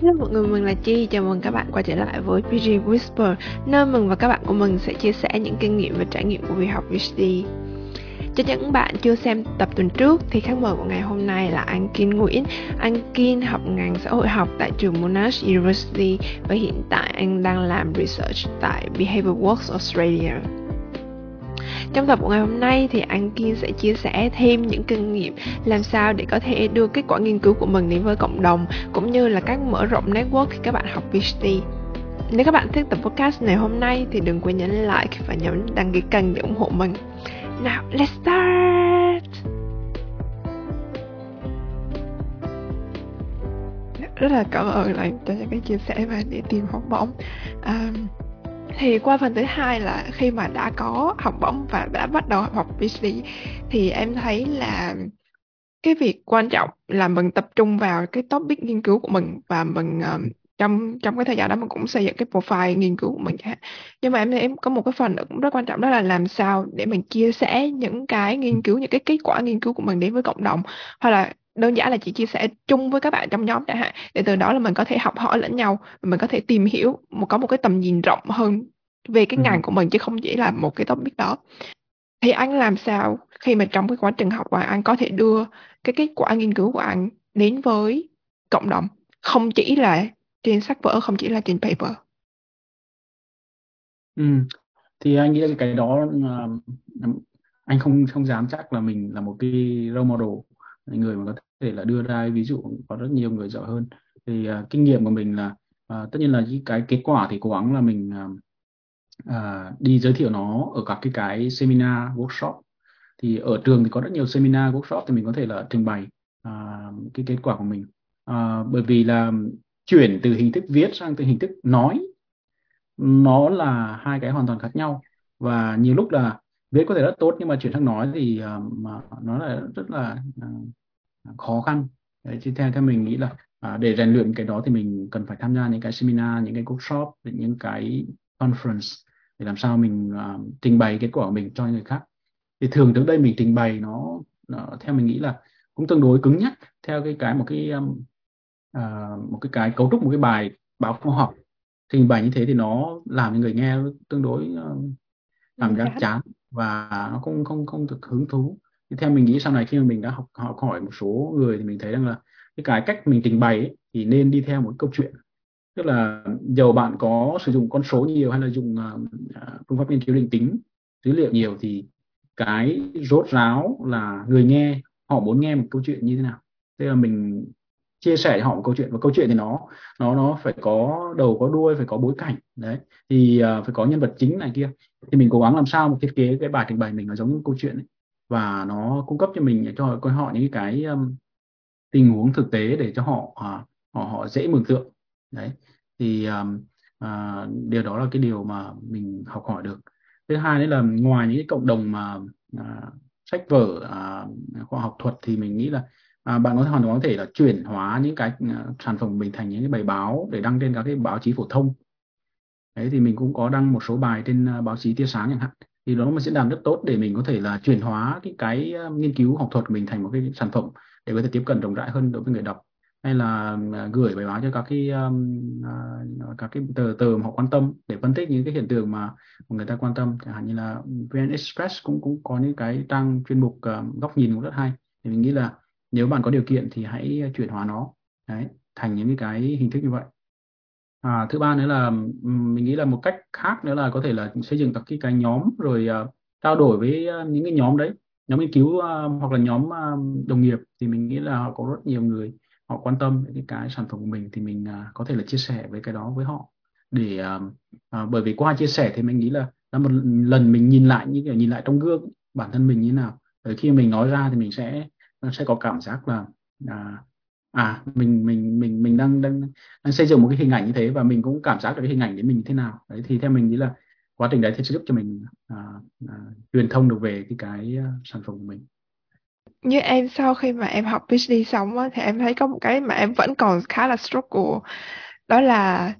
Hello mọi người, mình là Chi, chào mừng các bạn quay trở lại với PhD Whisperer, nơi mình và các bạn của mình sẽ chia sẻ những kinh nghiệm và trải nghiệm của việc học PhD. Cho những bạn chưa xem tập tuần trước thì khách mời của ngày hôm nay là anh Kiên Nguyễn. Anh Kiên học ngành xã hội học tại trường Monash University và hiện tại anh đang làm research tại BehaviourWorks Australia. Trong tập của ngày hôm nay thì anh Kiên sẽ chia sẻ thêm những kinh nghiệm làm sao để có thể đưa kết quả nghiên cứu của mình đến với cộng đồng, cũng như là cách mở rộng network khi các bạn học PhD. Nếu các bạn thích tập podcast ngày hôm nay thì đừng quên nhấn like và nhấn đăng ký kênh để ủng hộ mình. Now, let's start! Rất là cảm ơn lại cho những cái chia sẻ và để tìm học bổng. Thì qua phần thứ hai là khi mà đã có học bổng và đã bắt đầu học PhD thì em thấy là cái việc quan trọng là mình tập trung vào cái topic nghiên cứu của mình, và mình trong cái thời gian đó mình cũng xây dựng cái profile nghiên cứu của mình. Nhưng mà em có một cái phần cũng rất quan trọng, đó là làm sao để mình chia sẻ những cái nghiên cứu, những cái kết quả nghiên cứu của mình đến với cộng đồng, hoặc là đơn giản là chỉ chia sẻ chung với các bạn trong nhóm chẳng hạn, để từ đó là mình có thể học hỏi lẫn nhau, mình có thể tìm hiểu, có một cái tầm nhìn rộng hơn về cái ngành của mình chứ không chỉ là một cái topic đó. Thì anh làm sao khi mà trong cái quá trình học của anh có thể đưa cái kết quả nghiên cứu của anh đến với cộng đồng, không chỉ là trên sách vở, không chỉ là trên paper? Thì anh nghĩ cái đó anh không dám chắc là mình là một cái role model, người mà có thể là đưa ra ví dụ, có rất nhiều người giỏi hơn. Thì kinh nghiệm của mình là tất nhiên là cái kết quả thì cố gắng là mình đi giới thiệu nó ở các cái seminar, workshop. Thì ở trường thì có rất nhiều seminar, workshop thì mình có thể là trình bày cái kết quả của mình. Bởi vì là chuyển từ hình thức viết sang từ hình thức nói, nó là hai cái hoàn toàn khác nhau. Và nhiều lúc là viết có thể rất tốt nhưng mà chuyển sang nói thì nó là rất là khó khăn. Đấy, theo mình nghĩ là để rèn luyện cái đó thì mình cần phải tham gia những cái seminar, những cái workshop, những cái conference để làm sao mình trình bày kết quả của mình cho người khác. Thì thường trước đây mình trình bày nó theo mình nghĩ là cũng tương đối cứng nhắc theo cái cấu trúc một cái bài báo khoa học. Trình bày như thế thì nó làm cho người nghe tương đối cảm giác chán và nó không thực hứng thú. Thì theo mình nghĩ sau này khi mà mình đã học hỏi một số người thì mình thấy rằng là cái cách mình trình bày ấy, thì nên đi theo một câu chuyện, tức là dầu bạn có sử dụng con số nhiều hay là dùng phương pháp nghiên cứu định tính, dữ liệu nhiều, thì cái rốt ráo là người nghe họ muốn nghe một câu chuyện như thế nào. Tức là mình chia sẻ họ một câu chuyện, và câu chuyện thì nó phải có đầu có đuôi, phải có bối cảnh đấy, thì phải có nhân vật chính này kia. Thì mình cố gắng làm sao một thiết kế cái bài trình bày mình nó giống câu chuyện ấy, và nó cung cấp cho họ những cái tình huống thực tế để cho họ dễ mường tượng đấy. Thì điều đó là cái điều mà mình học hỏi được. Thứ hai đấy là ngoài những cái cộng đồng mà sách vở khoa học thuật thì mình nghĩ là bạn có thể là chuyển hóa những cái sản phẩm mình thành những cái bài báo để đăng trên các cái báo chí phổ thông. Đấy, thì mình cũng có đăng một số bài trên báo chí Tia Sáng chẳng hạn. Thì đó là một diễn đàn rất tốt để mình có thể là chuyển hóa cái nghiên cứu học thuật của mình thành một cái sản phẩm để có thể tiếp cận rộng rãi hơn đối với người đọc, hay là gửi bài báo cho các cái tờ mà họ quan tâm để phân tích những cái hiện tượng mà người ta quan tâm. Chẳng hạn như là VnExpress cũng có những cái trang chuyên mục góc nhìn cũng rất hay. Thì mình nghĩ là nếu bạn có điều kiện thì hãy chuyển hóa nó đấy, thành những cái hình thức như vậy. Thứ ba nữa là mình nghĩ là một cách khác nữa là có thể là xây dựng các cái nhóm, rồi trao đổi với những cái nhóm đấy, nhóm nghiên cứu hoặc là nhóm đồng nghiệp. Thì mình nghĩ là có rất nhiều người họ quan tâm đến cái sản phẩm của mình, thì mình có thể là chia sẻ với cái đó với họ, để bởi vì qua chia sẻ thì mình nghĩ là một lần mình nhìn lại, như kiểu nhìn lại trong gương bản thân mình như thế nào. Rồi khi mình nói ra thì mình sẽ có cảm giác là mình đang xây dựng một cái hình ảnh như thế, và mình cũng cảm giác được cái hình ảnh đấy mình như thế nào. Đấy, thì theo mình nghĩ là quá trình đấy sẽ giúp cho mình truyền thông được về cái sản phẩm của mình. Như em, sau khi mà em học PhD xong á, thì em thấy có một cái mà em vẫn còn khá là struggle, đó là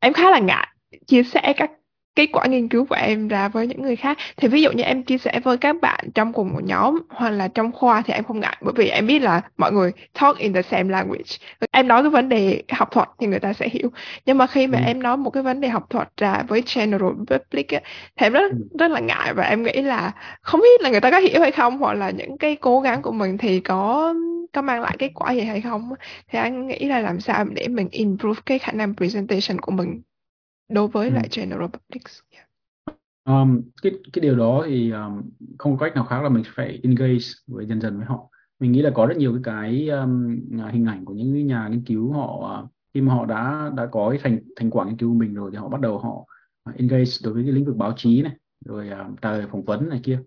em khá là ngại chia sẻ các kết quả nghiên cứu của em ra với những người khác. Thì ví dụ như em chia sẻ với các bạn trong cùng một nhóm hoặc là trong khoa thì em không ngại, bởi vì em biết là mọi người talk in the same language. Em nói cái vấn đề học thuật thì người ta sẽ hiểu. Nhưng mà khi mà em nói một cái vấn đề học thuật ra với general public ấy, thì em rất là ngại, và em nghĩ là không biết là người ta có hiểu hay không, hoặc là những cái cố gắng của mình thì có mang lại kết quả gì hay không. Thì anh nghĩ là làm sao để mình improve cái khả năng presentation của mình đối với lại general public. Cái điều đó thì không có cách nào khác là mình phải engage với dần dần với họ. Mình nghĩ là có rất nhiều cái hình ảnh của những nhà nghiên cứu họ, khi mà họ đã có cái thành quả nghiên cứu của mình rồi thì họ bắt đầu họ engage đối với cái lĩnh vực báo chí này, rồi trả lời phỏng vấn này kia.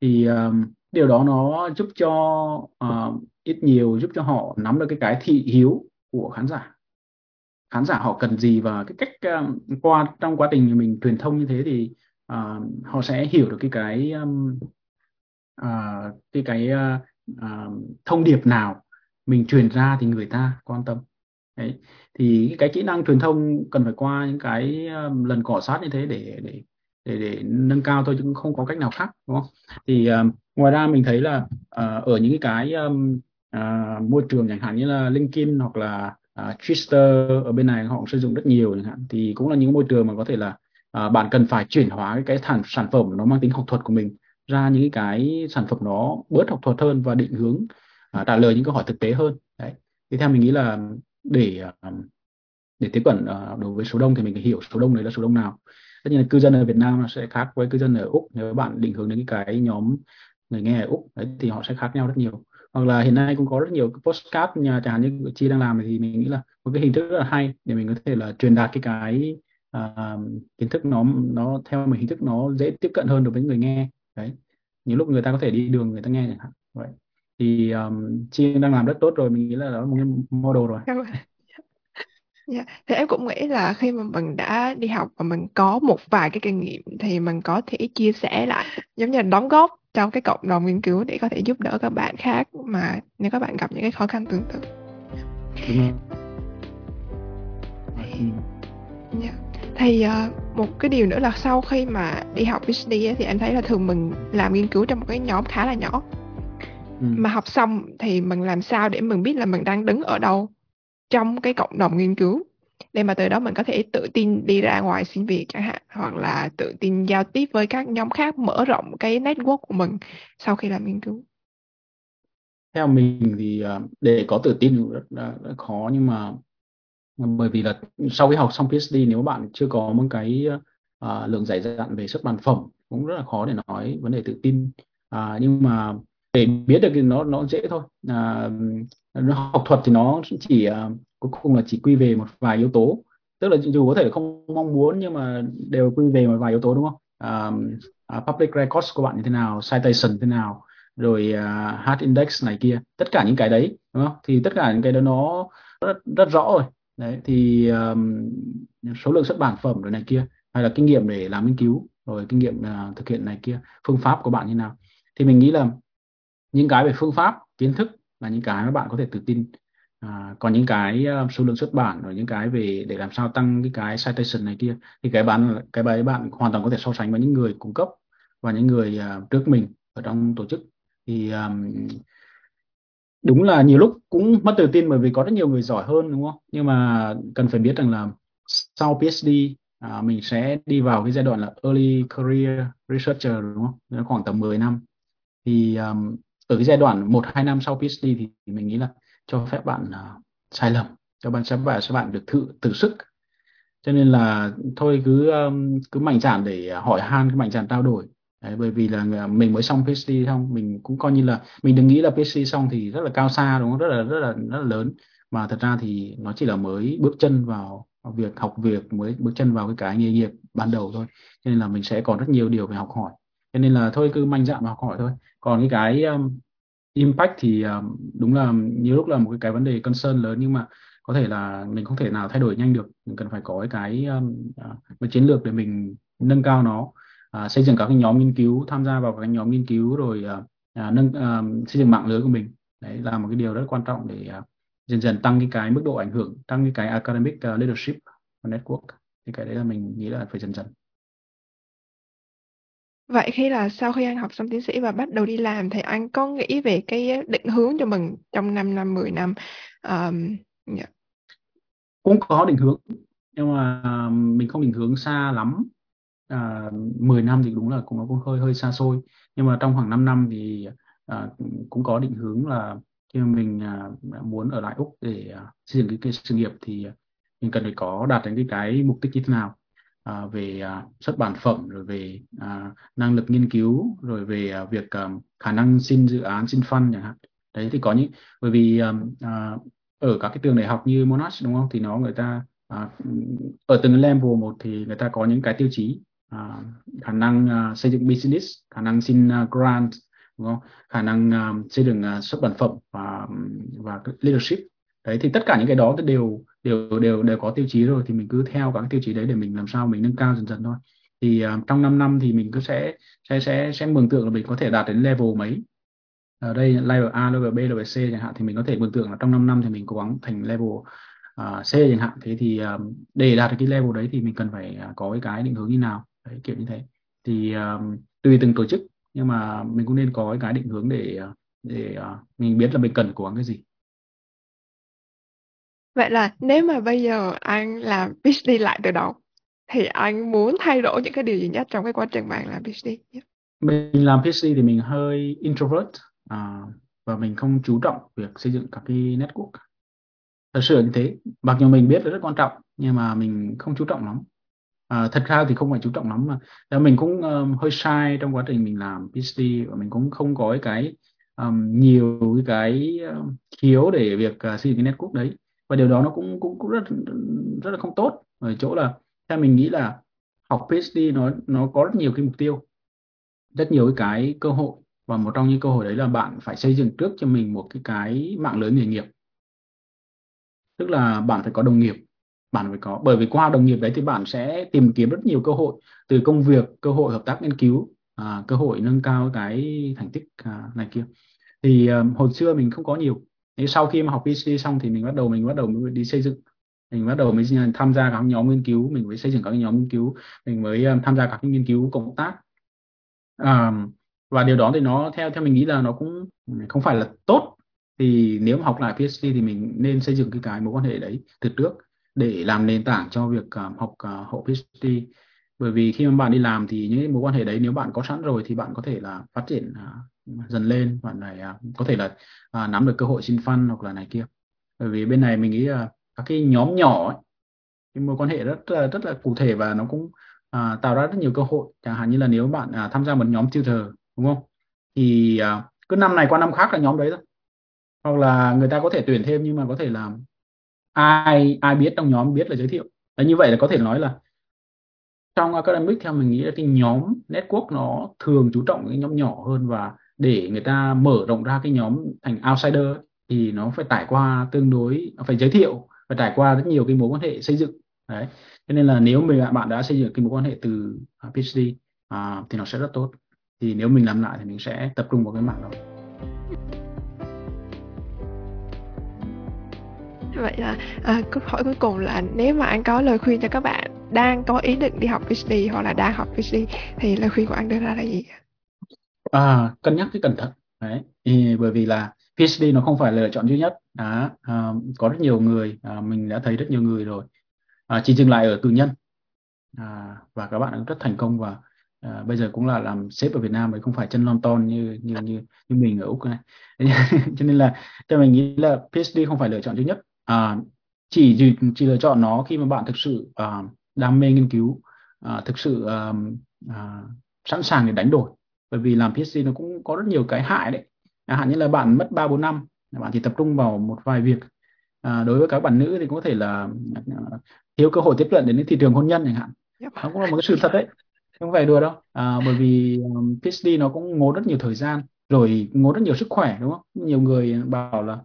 Thì điều đó nó giúp cho ít nhiều giúp cho họ nắm được cái thị hiếu của khán giả họ cần gì, và cái cách trong quá trình mình truyền thông như thế thì họ sẽ hiểu được cái thông điệp nào mình truyền ra thì người ta quan tâm. Đấy. Thì cái kỹ năng truyền thông cần phải qua những cái lần cọ sát như thế để nâng cao thôi, chứ không có cách nào khác, đúng không? Thì ngoài ra mình thấy là ở những cái môi trường chẳng hạn như là LinkedIn hoặc là Twitter ở bên này họ cũng sử dụng rất nhiều chẳng hạn, thì cũng là những môi trường mà có thể là bạn cần phải chuyển hóa cái sản phẩm nó mang tính học thuật của mình ra những cái sản phẩm nó bớt học thuật hơn và định hướng trả lời những câu hỏi thực tế hơn. Đấy. Thì theo mình nghĩ là để tiếp cận đối với số đông thì mình phải hiểu số đông đấy là số đông nào. Tất nhiên là cư dân ở Việt Nam nó sẽ khác với cư dân ở Úc, nếu bạn định hướng đến cái nhóm người nghe ở Úc đấy, thì họ sẽ khác nhau rất nhiều. Hoặc là hiện nay cũng có rất nhiều podcast chẳng hạn như Chi đang làm, thì mình nghĩ là một cái hình thức rất là hay để mình có thể là truyền đạt cái kiến thức nó theo một hình thức nó dễ tiếp cận hơn đối với người nghe. Đấy, nhiều lúc người ta có thể đi đường người ta nghe chẳng hạn. Vậy thì Chi đang làm rất tốt rồi, mình nghĩ là đó là một cái model rồi. Yeah. Thì em cũng nghĩ là khi mà mình đã đi học và mình có một vài cái kinh nghiệm thì mình có thể chia sẻ lại, giống như là đóng góp trong cái cộng đồng nghiên cứu để có thể giúp đỡ các bạn khác mà nếu các bạn gặp những cái khó khăn tương tự. Yeah. Thì một cái điều nữa là sau khi mà đi học PhD ấy, thì em thấy là thường mình làm nghiên cứu trong một cái nhóm khá là nhỏ. Mà học xong thì mình làm sao để mình biết là mình đang đứng ở đâu trong cái cộng đồng nghiên cứu, để mà từ đó mình có thể tự tin đi ra ngoài xin việc chẳng hạn, hoặc là tự tin giao tiếp với các nhóm khác, mở rộng cái network của mình sau khi làm nghiên cứu. Theo mình thì để có tự tin rất khó, nhưng mà bởi vì là sau khi học xong PhD, nếu bạn chưa có một cái lượng dày dặn về xuất bản phẩm cũng rất là khó để nói vấn đề tự tin. Nhưng mà để biết được thì nó dễ thôi. Học thuật thì nó chỉ cuối cùng là chỉ quy về một vài yếu tố, tức là dù có thể không mong muốn nhưng mà đều quy về một vài yếu tố, đúng không? Public records của bạn như thế nào, citation thế nào, rồi hard index này kia, tất cả những cái đấy, đúng không? Thì tất cả những cái đó nó rất rõ rồi. Đấy, thì số lượng xuất bản phẩm rồi này kia, hay là kinh nghiệm để làm nghiên cứu, rồi kinh nghiệm thực hiện này kia, phương pháp của bạn như nào. Thì mình nghĩ là những cái về phương pháp, kiến thức là những cái mà bạn có thể tự tin. Còn những cái số lượng xuất bản, rồi những cái về để làm sao tăng cái citation này kia, thì cái bài bạn hoàn toàn có thể so sánh với những người cung cấp và những người trước mình ở trong tổ chức. Thì đúng là nhiều lúc cũng mất tự tin bởi vì có rất nhiều người giỏi hơn, đúng không? Nhưng mà cần phải biết rằng là sau PhD mình sẽ đi vào cái giai đoạn là early career researcher, đúng không? Nó khoảng tầm 10 năm. Thì ở cái giai đoạn 1-2 năm sau PhD thì mình nghĩ là cho phép bạn sai lầm, cho bạn được thử sức. Cho nên là thôi cứ mạnh dạn để hỏi han, cái mạnh dạn trao đổi. Đấy, bởi vì là mình mới xong PhD không, mình cũng coi như là mình đừng nghĩ là PhD xong thì rất là cao xa, đúng không? Rất là lớn, mà thật ra thì nó chỉ là mới bước chân vào việc học việc, mới bước chân vào cái nghề nghiệp ban đầu thôi. Cho nên là mình sẽ còn rất nhiều điều phải học hỏi. Cho nên là thôi cứ mạnh dạn mà học hỏi thôi. Còn cái impact thì đúng là nhiều lúc là một cái vấn đề concern lớn, nhưng mà có thể là mình không thể nào thay đổi nhanh được. Mình cần phải có cái chiến lược để mình nâng cao nó, xây dựng các cái nhóm nghiên cứu, tham gia vào các nhóm nghiên cứu, rồi xây dựng mạng lưới của mình. Đấy là một cái điều rất quan trọng để dần dần tăng cái mức độ ảnh hưởng, tăng cái academic leadership network. Thì cái đấy là mình nghĩ là phải dần dần. Vậy khi là sau khi anh học xong tiến sĩ và bắt đầu đi làm thì anh có nghĩ về cái định hướng cho mình trong 5 năm, 10 năm? Cũng có định hướng, nhưng mà mình không định hướng xa lắm. 10 năm thì đúng là cũng hơi xa xôi. Nhưng mà trong khoảng 5 năm thì cũng có định hướng là khi mà mình muốn ở lại Úc để xây dựng cái sự nghiệp thì mình cần phải đạt đến cái mục đích như thế nào. Về xuất bản phẩm, rồi về năng lực nghiên cứu, rồi về việc khả năng xin dự án, xin fund chẳng hạn. Đấy thì có những, bởi vì ở các cái trường đại học như Monash đúng không, thì người ta ở từng level một thì người ta có những cái tiêu chí khả năng xây dựng business, khả năng xin grant đúng không, khả năng xây dựng xuất bản phẩm và leadership. Đấy thì tất cả những cái đó đều có tiêu chí rồi, thì mình cứ theo các cái tiêu chí đấy để mình làm sao mình nâng cao dần dần thôi. Thì trong 5 năm thì mình cứ sẽ mường tượng là mình có thể đạt đến level mấy. Ở đây level A, level B, level C chẳng hạn, thì mình có thể mường tượng là trong 5 năm thì mình cố gắng thành level C chẳng hạn. Thế thì để đạt được cái level đấy thì mình cần phải có cái định hướng như nào. Đấy, kiểu như thế. Thì tùy từng tổ chức, nhưng mà mình cũng nên có cái định hướng để mình biết là mình cần cố gắng cái gì. Vậy là nếu mà bây giờ anh làm PhD lại từ đầu thì anh muốn thay đổi những cái điều gì nhất trong cái quá trình mà anh làm PhD? Mình làm PhD thì mình hơi introvert và mình không chú trọng việc xây dựng các cái network. Thật sự như thế, mặc dù mình biết là rất quan trọng nhưng mà mình không chú trọng lắm. Thật ra thì không phải chú trọng lắm mà mình cũng hơi shy trong quá trình mình làm PhD, và mình cũng không có cái nhiều cái khiếu để việc xây dựng cái network đấy. Và điều đó nó cũng rất là không tốt ở chỗ là theo mình nghĩ là học PhD nó có rất nhiều cái mục tiêu, rất nhiều cái cơ hội, và một trong những cơ hội đấy là bạn phải xây dựng trước cho mình một cái mạng lưới nghề nghiệp, tức là bạn phải có đồng nghiệp, bởi vì qua đồng nghiệp đấy thì bạn sẽ tìm kiếm rất nhiều cơ hội, từ công việc, cơ hội hợp tác nghiên cứu, cơ hội nâng cao cái thành tích này kia. Thì hồi xưa mình không có nhiều. Sau khi mà học PhD xong thì mình bắt đầu đi xây dựng, mình bắt đầu mới tham gia các nhóm nghiên cứu, mình mới xây dựng các nhóm nghiên cứu, mình mới tham gia các nghiên cứu cộng tác. Và điều đó thì nó theo mình nghĩ là nó cũng không phải là tốt. Thì nếu mà học lại PhD thì mình nên xây dựng cái mối quan hệ đấy từ trước để làm nền tảng cho việc học PhD. Bởi vì khi mà bạn đi làm thì những mối quan hệ đấy nếu bạn có sẵn rồi thì bạn có thể là phát triển dần lên, bạn này có thể là nắm được cơ hội xin fund hoặc là này kia. Bởi vì bên này mình nghĩ là các cái nhóm nhỏ ấy, cái mối quan hệ rất là cụ thể, và nó cũng tạo ra rất nhiều cơ hội. Chẳng hạn như là nếu bạn tham gia một nhóm tutor đúng không, thì cứ năm này qua năm khác là nhóm đấy thôi, hoặc là người ta có thể tuyển thêm, nhưng mà có thể là ai biết trong nhóm biết là giới thiệu. Đấy, như vậy là có thể nói là trong academic theo mình nghĩ là cái nhóm network nó thường chú trọng cái nhóm nhỏ hơn, và để người ta mở rộng ra cái nhóm thành outsider thì nó phải trải qua tương đối, phải giới thiệu và trải qua rất nhiều cái mối quan hệ xây dựng. Đấy, cho nên là nếu mà bạn đã xây dựng cái mối quan hệ từ PhD thì nó sẽ rất tốt. Thì nếu mình làm lại thì mình sẽ tập trung vào cái mạng đó. Vậy là câu hỏi cuối cùng là nếu mà anh có lời khuyên cho các bạn đang có ý định đi học PhD hoặc là đang học PhD thì lời khuyên của anh đưa ra là gì? Cân nhắc cái cẩn thận. Đấy. Bởi vì là PhD nó không phải là lựa chọn duy nhất. Có rất nhiều người, mình đã thấy rất nhiều người rồi chỉ dừng lại ở cử nhân và các bạn cũng rất thành công, và bây giờ cũng là làm sếp ở Việt Nam ấy, không phải chân lon ton như mình ở Úc này. Cho nên là cho mình nghĩ là PhD không phải lựa chọn duy nhất. Chỉ lựa chọn nó khi mà bạn thực sự đam mê nghiên cứu, thực sự sẵn sàng để đánh đổi. Bởi vì làm PhD nó cũng có rất nhiều cái hại đấy. Chẳng hạn như là bạn mất 3-4 năm, bạn chỉ tập trung vào một vài việc. Đối với các bạn nữ thì có thể là thiếu cơ hội tiếp cận đến thị trường hôn nhân chẳng hạn. Nó cũng là một cái sự thật đấy, không phải đùa đâu. Bởi vì PhD nó cũng ngốn rất nhiều thời gian, rồi ngốn rất nhiều sức khỏe đúng không? Nhiều người bảo là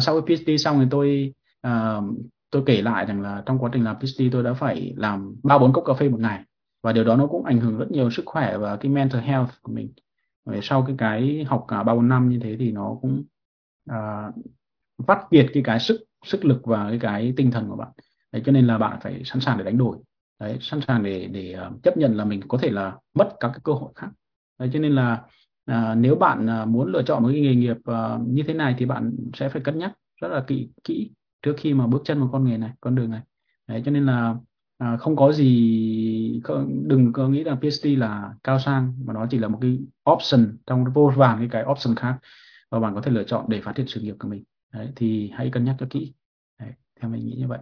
sau cái PhD xong thì tôi kể lại rằng là trong quá trình làm PhD tôi đã phải làm 3-4 cốc cà phê một ngày, và điều đó nó cũng ảnh hưởng rất nhiều sức khỏe và cái mental health của mình. Rồi sau cái học cả 3-4 năm như thế thì nó cũng vắt kiệt cái sức lực và cái tinh thần của bạn. Đấy, cho nên là bạn phải sẵn sàng để đánh đổi. đấy, sẵn sàng để chấp nhận là mình có thể là mất các cái cơ hội khác. Đấy, cho nên là nếu bạn muốn lựa chọn một cái nghề nghiệp như thế này thì bạn sẽ phải cân nhắc rất là kỹ trước khi mà bước chân vào con đường này. Đấy, cho nên là không có gì, đừng có nghĩ rằng PhD là cao sang, mà nó chỉ là một cái option trong vô vàn cái option khác và bạn có thể lựa chọn để phát triển sự nghiệp của mình. Đấy, thì hãy cân nhắc cho kỹ. Đấy, theo mình nghĩ như vậy.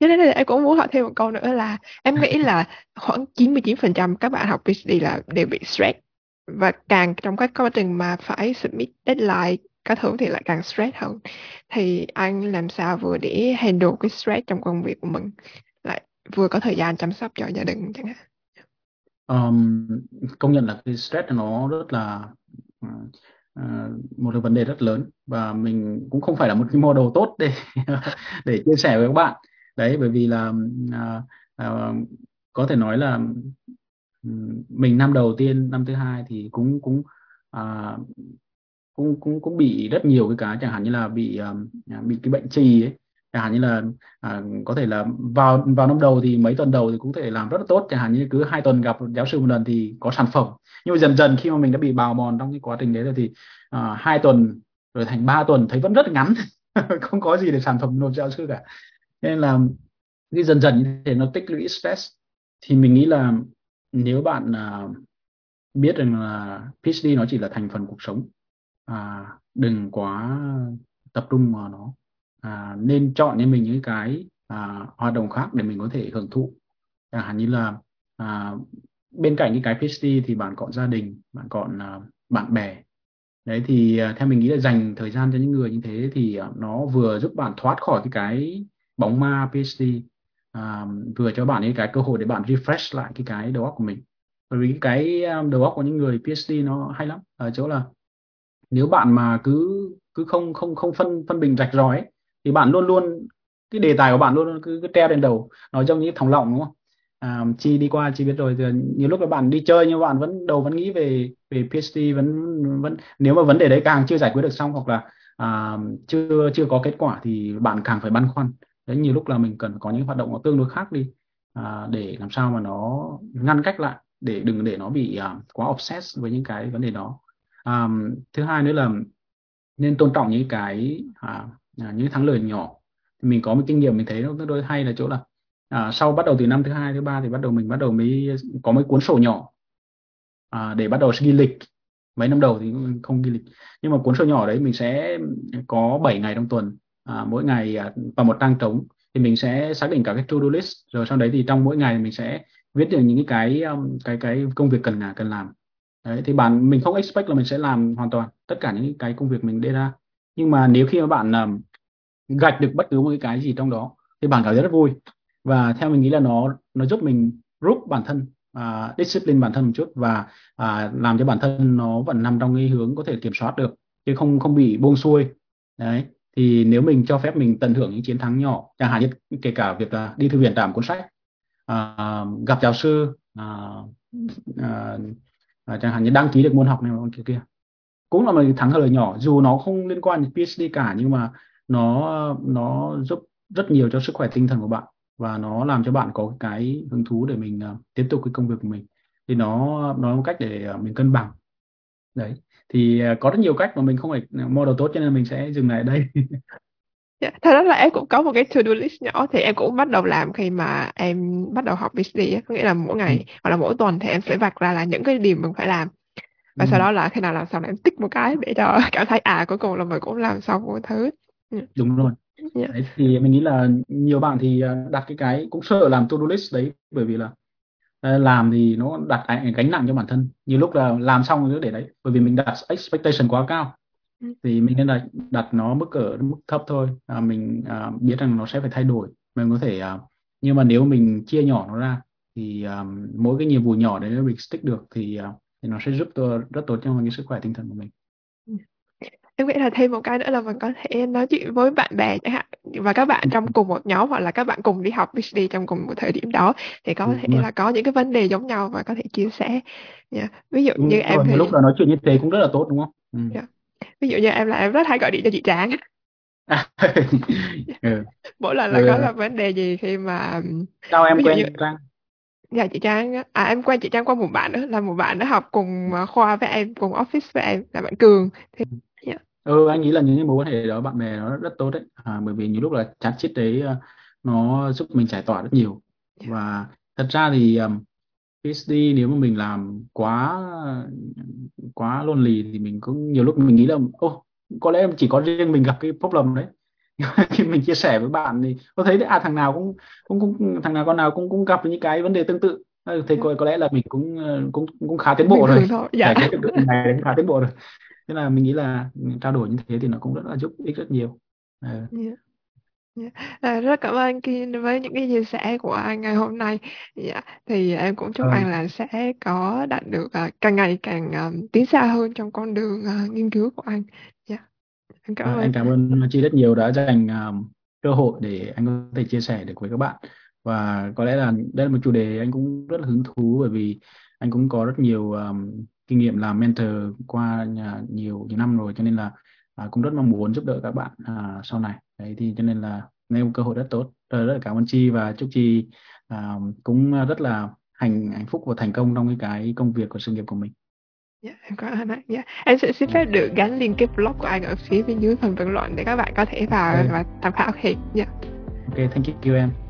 Cho nên là em cũng muốn hỏi thêm một câu nữa là em nghĩ là khoảng 99% các bạn học PhD là đều bị stress, và càng trong các quá trình mà phải submit deadline các thứ thì lại càng stress hơn. Thì anh làm sao vừa để handle cái stress trong công việc của mình, lại vừa có thời gian chăm sóc cho gia đình chẳng hạn? Công nhận là cái stress nó rất là một cái vấn đề rất lớn, và mình cũng không phải là một cái model tốt để để chia sẻ với các bạn. Đấy, bởi vì là có thể nói là mình năm đầu tiên, năm thứ hai thì cũng bị rất nhiều cái chẳng hạn như là bị cái bệnh trì ấy, chẳng hạn như là có thể là vào năm đầu thì mấy tuần đầu thì cũng thể làm rất là tốt, chẳng hạn như cứ 2 tuần gặp giáo sư một lần thì có sản phẩm, nhưng mà dần dần khi mà mình đã bị bào mòn trong cái quá trình đấy rồi thì 2 tuần rồi thành 3 tuần thấy vẫn rất là ngắn không có gì để sản phẩm nộp giáo sư cả. Nên là cái dần dần như thế nó tích lũy stress, thì mình nghĩ là nếu bạn biết rằng là PhD nó chỉ là thành phần cuộc sống, đừng quá tập trung vào nó, nên chọn cho mình những cái hoạt động khác để mình có thể hưởng thụ. Chẳng hạn như là bên cạnh những cái PhD thì bạn còn gia đình, bạn còn bạn bè. Đấy, thì theo mình nghĩ là dành thời gian cho những người như thế thì nó vừa giúp bạn thoát khỏi cái bóng ma PhD, vừa cho bạn cái cơ hội để bạn refresh lại cái đầu óc của mình. Bởi vì cái đầu óc của những người PhD nó hay lắm ở chỗ là nếu bạn mà cứ không phân bình rạch ròi thì bạn luôn luôn cái đề tài của bạn luôn cứ treo lên đầu, nói trong những thòng lọng, đúng không? Chi đi qua chi biết rồi, nhiều lúc là bạn đi chơi nhưng bạn vẫn nghĩ về PhD, vẫn nếu mà vấn đề đấy càng chưa giải quyết được xong, hoặc là chưa có kết quả thì bạn càng phải băn khoăn. Đấy, nhiều lúc là mình cần có những hoạt động nó tương đối khác đi, để làm sao mà nó ngăn cách lại, để đừng để nó bị quá obsessed với những cái vấn đề đó. Thứ hai nữa là nên tôn trọng những cái những thắng lợi nhỏ. Thì mình có một kinh nghiệm mình thấy nó tương đối hay là chỗ là sau bắt đầu từ năm thứ hai thứ ba thì mình bắt đầu mới có mấy cuốn sổ nhỏ để bắt đầu ghi lịch. Mấy năm đầu thì không ghi lịch, nhưng mà cuốn sổ nhỏ đấy mình sẽ có 7 ngày trong tuần. Mỗi ngày vào một trang trống thì mình sẽ xác định cả cái to-do list, rồi sau đấy thì trong mỗi ngày mình sẽ viết được những cái công việc cần làm. Đấy, thì mình không expect là mình sẽ làm hoàn toàn tất cả những cái công việc mình đề ra, nhưng mà nếu khi mà bạn gạch được bất cứ một cái gì trong đó thì bạn cảm thấy rất vui, và theo mình nghĩ là nó giúp mình group bản thân, discipline bản thân một chút, và làm cho bản thân nó vẫn nằm trong cái hướng có thể kiểm soát được chứ không bị buông xuôi. Đấy, thì nếu mình cho phép mình tận hưởng những chiến thắng nhỏ, chẳng hạn như kể cả việc là đi thư viện trảm cuốn sách, gặp giáo sư, chẳng hạn như đăng ký được môn học này môn kia kia, cũng là một thắng lợi nhỏ, dù nó không liên quan đến PhD cả, nhưng mà nó giúp rất nhiều cho sức khỏe tinh thần của bạn, và nó làm cho bạn có cái hứng thú để mình tiếp tục cái công việc của mình. Thì nó là một cách để mình cân bằng. Đấy, thì có rất nhiều cách mà mình không phải model tốt, cho nên mình sẽ dừng lại ở đây. Thật ra là em cũng có một cái to-do list nhỏ, thì em cũng bắt đầu làm khi mà em bắt đầu học PhD, có nghĩa là mỗi ngày hoặc là mỗi tuần thì em sẽ vạch ra là những cái điểm mình phải làm, và sau đó là khi nào làm xong là em tích một cái để cho cảm thấy cuối cùng là mình cũng làm xong một thứ. Đúng rồi. Đấy, thì mình nghĩ là nhiều bạn thì đặt cái cũng sợ làm to-do list đấy, bởi vì là làm thì nó đặt gánh nặng cho bản thân, nhiều lúc là làm xong rồi để đấy, bởi vì mình đặt expectation quá cao. Thì mình nên là đặt nó ở mức thấp thôi, mình biết rằng nó sẽ phải thay đổi, mình có thể nhưng mà nếu mình chia nhỏ nó ra thì mỗi cái nhiệm vụ nhỏ đấy mình stick được thì nó sẽ giúp tôi rất tốt cho cái sức khỏe tinh thần của mình. Em nghĩ là thêm một cái nữa là mình có thể nói chuyện với bạn bè chẳng hạn, và các bạn trong cùng một nhóm, hoặc là các bạn cùng đi học PhD trong cùng một thời điểm đó, thì có thể là có những cái vấn đề giống nhau và có thể chia sẻ. Ví dụ như em thì lúc đó nói chuyện như thế cũng rất là tốt, đúng không? Ví dụ như em rất hay gọi điện cho chị Trang Mỗi lần là có gặp vấn đề gì khi mà sao em quen chị Trang? Dạ chị Trang á, em quen chị Trang qua một bạn nữa, là một bạn đã học cùng khoa với em, cùng office với em, là bạn Cường. Thì anh nghĩ là những mối quan hệ đó, bạn bè nó rất tốt đấy, bởi vì nhiều lúc là chat chít đấy nó giúp mình giải tỏa rất nhiều. Và thật ra thì PhD nếu mà mình làm quá lonely thì mình cũng nhiều lúc mình nghĩ là có lẽ chỉ có riêng mình gặp cái problem đấy. Khi mình chia sẻ với bạn thì có thấy thằng nào con nào cũng gặp những cái vấn đề tương tự, thì có lẽ là mình cũng khá tiến bộ rồi. Dạ. Này khá tiến bộ rồi. Thế là mình nghĩ là trao đổi như thế thì nó cũng rất là giúp ích rất nhiều. Rất cảm ơn Kiên với những cái chia sẻ của anh ngày hôm nay. Thì em cũng chúc anh là sẽ có đạt được càng ngày càng tiến xa hơn trong con đường nghiên cứu của anh. Anh cảm ơn chị rất nhiều đã dành cơ hội để anh có thể chia sẻ được với các bạn. Và có lẽ là đây là một chủ đề anh cũng rất là hứng thú, bởi vì anh cũng có rất nhiều kinh nghiệm làm mentor qua nhiều năm rồi, cho nên là cũng rất mong muốn giúp đỡ các bạn sau này. Đấy, thì cho nên là đây là một cơ hội rất tốt. Rất là cảm ơn Chi và chúc Chi cũng rất là hạnh phúc và thành công trong cái công việc và sự nghiệp của mình. Em cảm ơn anh. Em sẽ xin phép được gắn liên kết blog của anh ở phía bên dưới phần bình luận để các bạn có thể vào và tham khảo thêm. Ok, thank you em.